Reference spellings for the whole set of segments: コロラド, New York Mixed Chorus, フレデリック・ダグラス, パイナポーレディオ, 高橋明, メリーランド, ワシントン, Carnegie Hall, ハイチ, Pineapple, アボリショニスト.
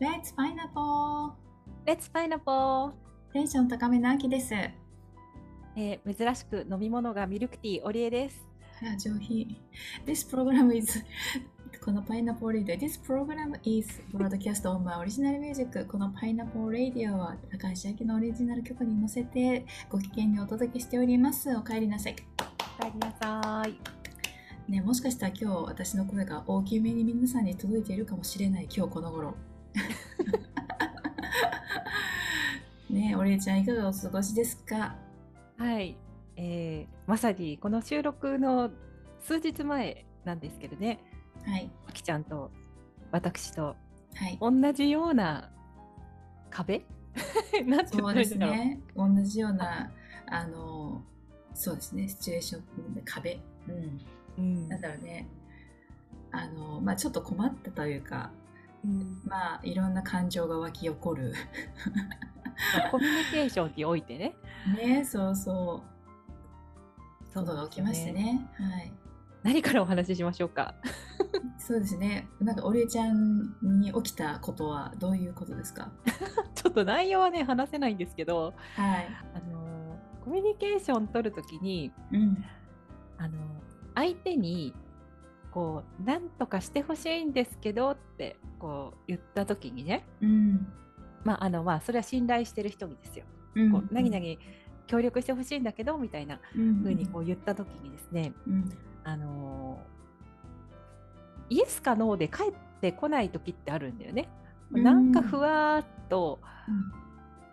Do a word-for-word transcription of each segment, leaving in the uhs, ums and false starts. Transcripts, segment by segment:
Let's Pineapple! Let's Pineapple! テンション高めなあきです、えー、珍しく飲み物がミルクティー、オリエです。あら上品。 This program is このパイナポーレディオ This program is broadcast on my original music このパイナポーレディオは高橋明のオリジナル曲に乗せてご機嫌にお届けしております。お帰りなさい。お帰りなさいね、もしかしたら今日私の声が大きめに皆さんに届いているかもしれない今日この頃ねえ、お礼ちゃんいかがお過ごしですか？はい、えー、まさにこの収録の数日前なんですけどね、はい、あきちゃんと私と同じような壁、はい、なんて言うんですか？そうですね、同じようなあのそうですね、シチュエーションの壁、うんうん、だからね、あの、まあ、ちょっと困ったというか、うん、まあいろんな感情が湧き起こるコミュニケーションにおいてねね、そうそうことが起きましてね、はい、何からお話ししましょうかそうですね、なんかおりえちゃんに起きたことはどういうことですかちょっと内容はね話せないんですけど、はい、あのコミュニケーション取るときに、うん、あの相手にこう何とかしてほしいんですけどってこう言った時にね、うん、まああのまあそれは信頼してる人にですよ、うんうん、こう何々協力してほしいんだけどみたいな風にこう言った時にですね、うんうん、あのイエスかノーで返ってこない時ってあるんだよね、うん、なんかふわーっと、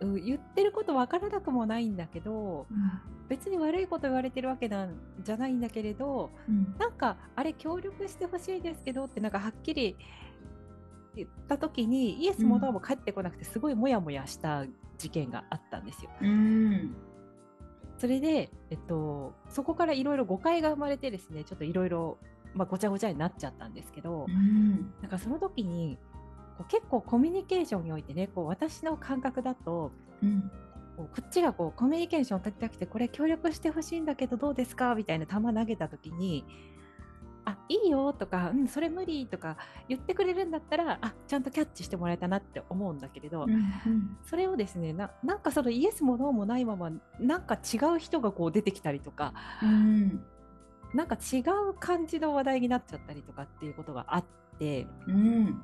うんうん、言ってること分からなくもないんだけど、うん別に悪いこと言われてるわけなんじゃないんだけれど、うん、なんかあれ協力してほしいですけどってなんかはっきり言った時にイエスもノーも返ってこなくてすごいモヤモヤした事件があったんですよ、うん、それで、えっと、そこからいろいろ誤解が生まれてですねちょっといろいろごちゃごちゃになっちゃったんですけど、うん、なんかその時にこう結構コミュニケーションにおいてねこう私の感覚だと、うんこっちがこうコミュニケーションを取りたくてこれ協力してほしいんだけどどうですかみたいな球投げた時にあいいよとか、うん、それ無理とか言ってくれるんだったらあちゃんとキャッチしてもらえたなって思うんだけれど、うんうん、それをですね な, なんかそのイエスもノーもないままなんか違う人がこう出てきたりとか、うん、なんか違う感じの話題になっちゃったりとかっていうことがあって、うん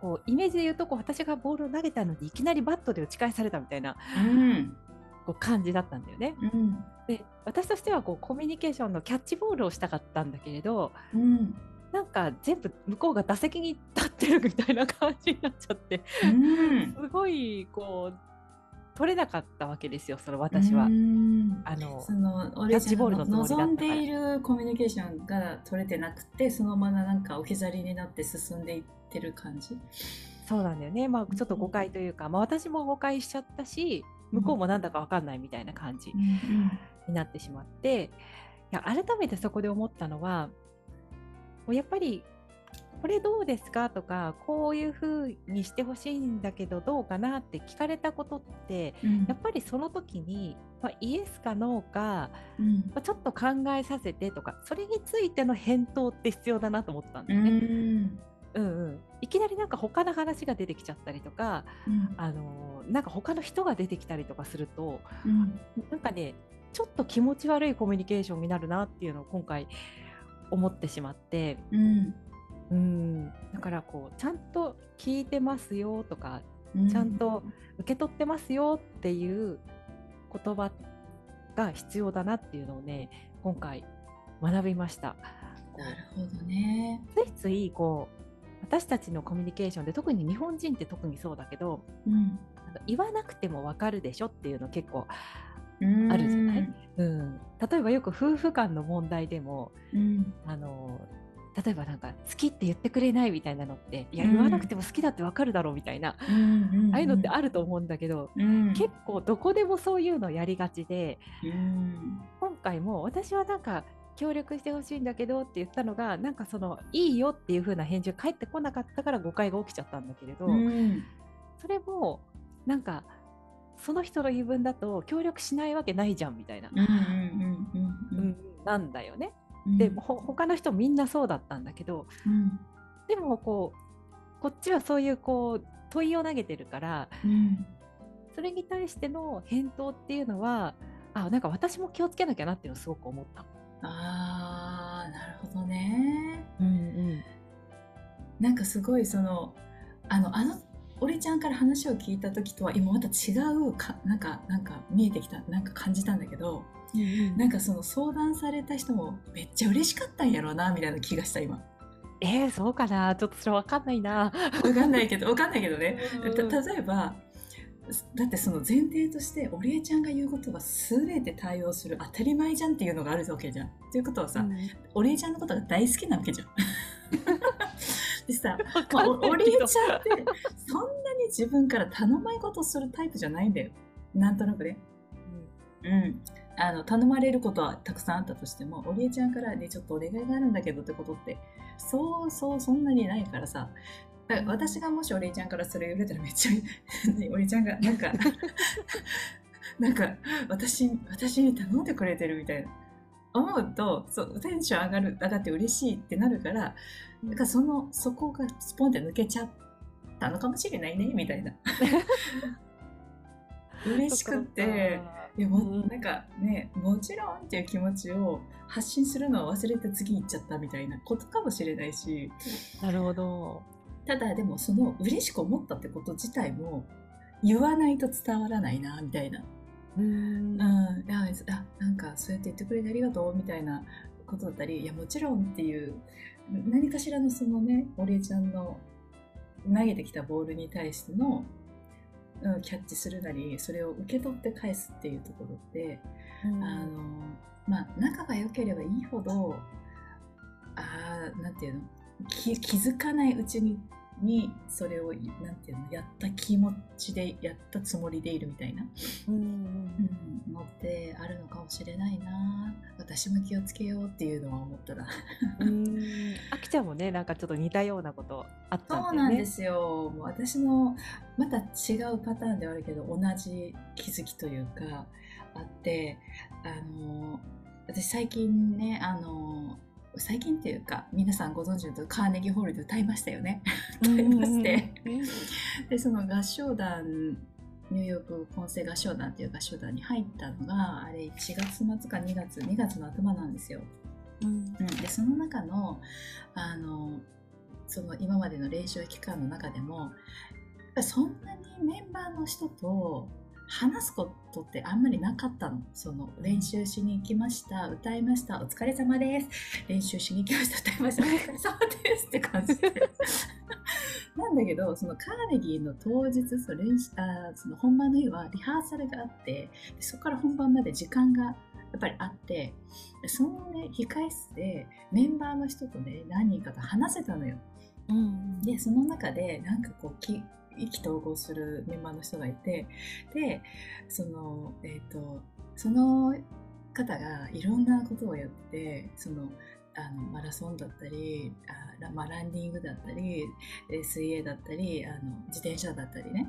こうイメージで言うとこう私がボールを投げたのにいきなりバットで打ち返されたみたいな、うん、こう感じだったんだよね、うん、で私としてはこうコミュニケーションのキャッチボールをしたかったんだけれど、うん、なんか全部向こうが打席に立ってるみたいな感じになっちゃって、うん、すごいこう取れなかったわけですよそれ私は、うん、あのそのキャッチボールのつもりだったから望んでいるコミュニケーションが取れてなくてそのままなんか置き去りになって進んでいっててる感じそうなんだよね、まあ、ちょっと誤解というか、まあ、私も誤解しちゃったし向こうもなんだか分かんないみたいな感じになってしまって、うんうん、いや改めてそこで思ったのはやっぱりこれどうですかとかこういう風にしてほしいんだけどどうかなって聞かれたことって、うん、やっぱりその時に、まあ、イエスかノーか、うんまあ、ちょっと考えさせてとかそれについての返答って必要だなと思ったんだよね、うんうんうん、いきなりなんか他の話が出てきちゃったりとか、うん、あのなんか他の人が出てきたりとかすると、うん、なんかねちょっと気持ち悪いコミュニケーションになるなっていうのを今回思ってしまって、うん、うんだからこうちゃんと聞いてますよとか、うん、ちゃんと受け取ってますよっていう言葉が必要だなっていうのをね今回学びました。なるほどね。ついついこう私たちのコミュニケーションで特に日本人って特にそうだけど、うん、言わなくても分かるでしょっていうの結構あるじゃない、うん、例えばよく夫婦間の問題でも、うん、あの例えばなんか好きって言ってくれないみたいなのっていや言わなくても好きだって分かるだろうみたいな、うん、ああいうのってあると思うんだけど、うん、結構どこでもそういうのやりがちで、うん、今回も私はなんか協力してほしいんだけどって言ったのがなんかそのいいよっていう風な返事が返ってこなかったから誤解が起きちゃったんだけれど、うん、それもなんかその人の言い分だと協力しないわけないじゃんみたいな、うんうんうん、なんだよね、うん、でほ他の人みんなそうだったんだけど、うん、でもこうこっちはそういうこう問いを投げてるから、うん、それに対しての返答っていうのはあなんか私も気をつけなきゃなっていうのをすごく思った。あーなるほどね、うんうん、なんかすごいそのあのあのオレちゃんから話を聞いた時とは今また違うかなんかなんか見えてきたなんか感じたんだけど、うん、なんかその相談された人もめっちゃ嬉しかったんやろうなみたいな気がした今。えー、そうかなちょっとそれ分かんないな分かんないけど分かんないけどね、うん、た例えばだってその前提としてお礼ちゃんが言うことは全て対応する当たり前じゃんっていうのがあるわけじゃん。ということはさ、うん、お礼ちゃんのことが大好きなわけじゃんでさ、まあ、お礼ちゃんってそんなに自分から頼まれ事をするタイプじゃないんだよなんとなくね、うんうん、あの頼まれることはたくさんあったとしてもお礼ちゃんからねちょっとお願いがあるんだけどってことってそうそうそんなにないからさだから私がもしお礼ちゃんからそれ言われたらめっちゃお礼ちゃんがなんかなんか私私に頼んでくれてるみたいな思うとそうテンション上がる上がって嬉しいってなるから、うん、だからそのそこがスポンって抜けちゃったのかもしれないねみたいな嬉しくっていやもなんかねもちろんっていう気持ちを発信するのを忘れて次行っちゃったみたいなことかもしれないし。なるほど。ただでもその嬉しく思ったってこと自体も言わないと伝わらないなみたいなうーん、うん、ああなんかそうやって言ってくれてありがとうみたいなことだったりいやもちろんっていう何かしらのそのねお礼ちゃんの投げてきたボールに対しての、うん、キャッチするなりそれを受け取って返すっていうところってあのまあ仲が良ければいいほどあーなんていうの気, 気づかないうち に, にそれをなんていうのやった気持ちでやったつもりでいるみたいな、うんうん、のってあるのかもしれないな。私も気をつけようっていうのは思ったなあきちゃんもねなんかちょっと似たようなことあったんだよね。そうなんですよ。もう私のまた違うパターンではあるけど同じ気づきというかあってあの私最近ねあの最近っていうか皆さんご存知のとカーネギーホールで歌いましたよね歌いましてでその合唱団ニューヨーク混声合唱団っていう合唱団に入ったのがあれいちがつまつかにがつにがつの頭なんですよ、うんうん、でその中 の, あのその今までの練習期間の中でもそんなにメンバーの人と話すことってあんまりなかったの。その練習しに行きました歌いましたお疲れ様です練習しに行きました歌いましたお疲れ様ですって感じでなんだけどそのカーネギーの当日その練習あその本番の日はリハーサルがあってそこから本番まで時間がやっぱりあってそのね控室でメンバーの人とね何人かと話せたのよ、うん、でその中でなんかこうき意気投合するメンバーの人がいてでその、えーと、その方がいろんなことをやってそのあのマラソンだったりあ、まあ、ランニングだったり水泳だったりあの自転車だったりね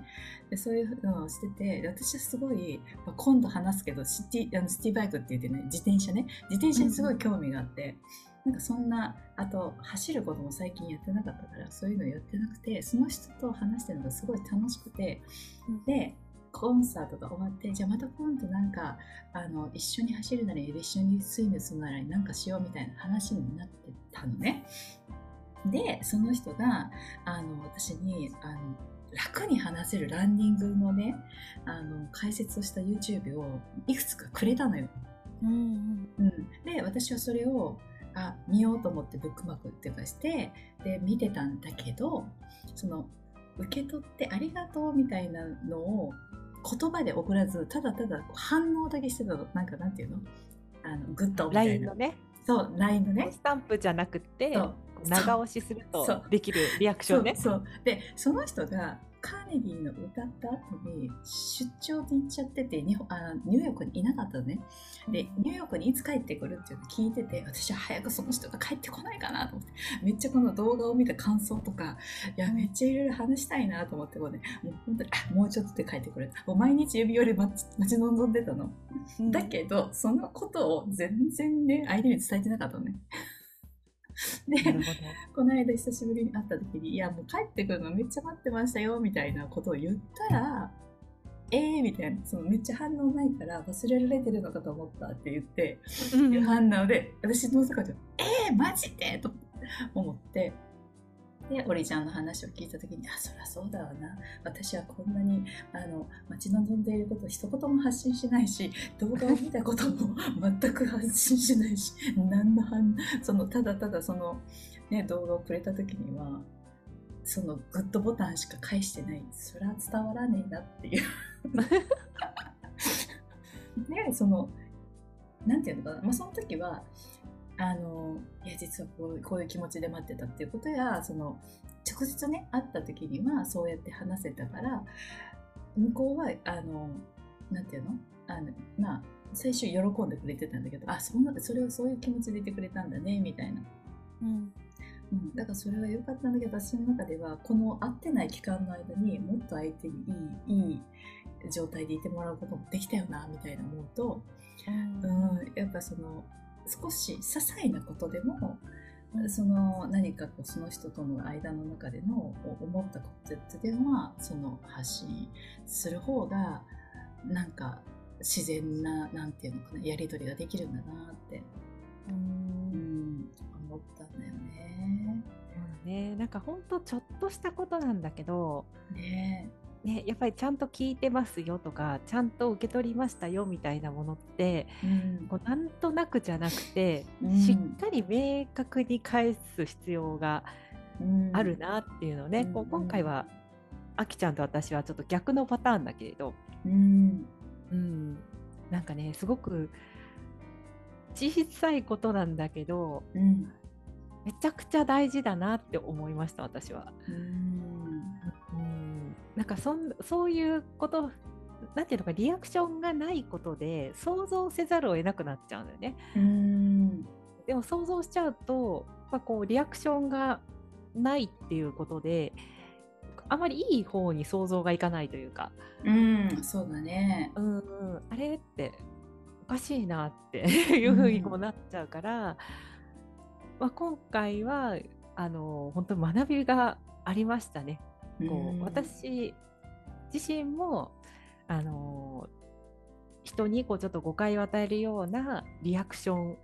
でそういうのをしてて私はすごい、まあ、今度話すけどシティ、あのシティバイクって言ってね自転車ね自転車にすごい興味があって、うん、なんかそんなあと走ることも最近やってなかったからそういうのやってなくてその人と話してるのがすごい楽しくて、うん、でコンサートが終わってじゃあまた今度なんかあの一緒に走るなり一緒にスイムするなりなんかしようみたいな話になってたのね。でその人があの私にあの楽に話せるランニングのねあの解説をした YouTube をいくつかくれたのよ、うんうんうん、で私はそれをあ見ようと思ってブックマークっていうかしてで見てたんだけどその受け取ってありがとうみたいなのを言葉で送らずただただ反応だけしてたのなんかなんていうのあのグッドみたいな ライン のねそうラインのねスタンプじゃなくて長押しするとできるリアクションねそうそうでその人がカーネギーの歌った後に出張に行っちゃってて日本あニューヨークにいなかったのねでニューヨークにいつ帰ってくるっていうのを聞いてて私は早くその人が帰ってこないかなと思ってめっちゃこの動画を見た感想とかいやめっちゃいろいろ話したいなと思ってこう、ね、もう本当にあもうちょっとで帰ってくるもう毎日指折り待ち望んでたの、うん、だけどそのことを全然ね相手に伝えてなかったのねで、この間久しぶりに会った時に、いやもう帰ってくるのめっちゃ待ってましたよみたいなことを言ったら、えーみたいな、そのめっちゃ反応ないから忘れられてるのかと思ったって言って、うん、反応で私の坂ちゃん、えーマジでと思って。で、オリちゃんの話を聞いたときに、あ、そりゃそうだわな。私はこんなに、あの、待ち望んでいることを一言も発信しないし、動画を見たことも全く発信しないし、何の反その、ただただその、ね、動画をくれたときには、そのグッドボタンしか返してない。そりゃ伝わらねえなっていう。ね、その、なんていうのかな。まあ、その時は、あのいや実はこう、こういう気持ちで待ってたっていうことや、その直接ね会った時にはそうやって話せたから、向こうはあのなんていうの、あのまあ最初喜んでくれてたんだけど、あ、そんなそれをそういう気持ちでいてくれたんだねみたいな、うんうん、だからそれは良かったんだけど、私の中ではこの会ってない期間の間にもっと相手にいいいい状態でいてもらうこともできたよなみたいな思うと、うん、うん、やっぱその少し些細なことでも、その何かこうその人との間の中での思ったことっていうのは、その発信する方がなんか自然な、なんていうのかな、やり取りができるんだなって、うーん、うん、思ったんだよね。うん、ね、なんか本当ちょっとしたことなんだけど、ねね、やっぱりちゃんと聞いてますよとか、ちゃんと受け取りましたよみたいなものって、うん、こうなんとなくじゃなくて、うん、しっかり明確に返す必要があるなっていうのをね、うん、こう今回はあきちゃんと私はちょっと逆のパターンだけれど、うんうん、なんかねすごく小さいことなんだけど、うん、めちゃくちゃ大事だなって思いました、私は。うんうんなんか そ, そういうことなんていうのか、リアクションがないことで想像せざるを得なくなっちゃうんだよね。うーんでも想像しちゃうと、まあ、こうリアクションがないっていうことであまりいい方に想像がいかないというか、うんそうだね、うんあれっておかしいなっていうふうにこうなっちゃうから、まあ、今回はあの本当に学びがありましたね。こう私自身もあの人にこうちょっと誤解を与えるようなリアクション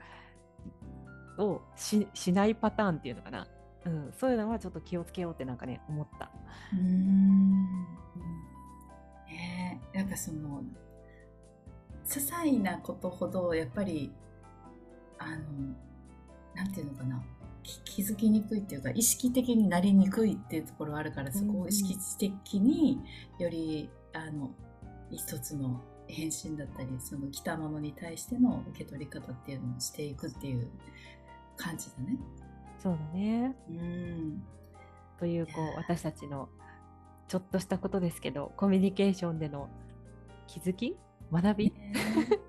を し, しないパターンっていうのかな、うん、そういうのはちょっと気をつけようってなんかね思った。うーん、ね、なんかその些細なことほどやっぱりあのなんていうのかな、気づきにくいっていうか意識的になりにくいっていうところはあるから、そこを意識的によりあの一つの返信だったりその来たものに対しての受け取り方っていうのをしていくっていう感じだね。そうだね、うん、というこう私たちのちょっとしたことですけどコミュニケーションでの気づき学び、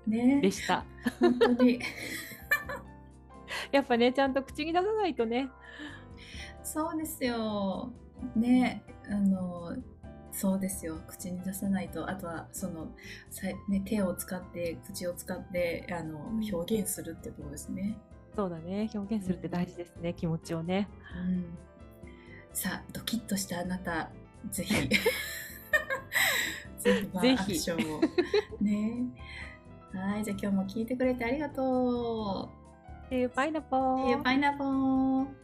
ねね、でした本当にやっぱねちゃんと口に出さないとね。そうですよね、あのそうですよ、口に出さないと、あとはその、ね、手を使って口を使ってあの表現するってことですね。そうだね、表現するって大事ですね、うん、気持ちをね、うん、さあドキッとしたあなたぜひぜひアクションをねはいじゃあ今日も聞いてくれてありがとう。See you, pineapple. See you, pineapple.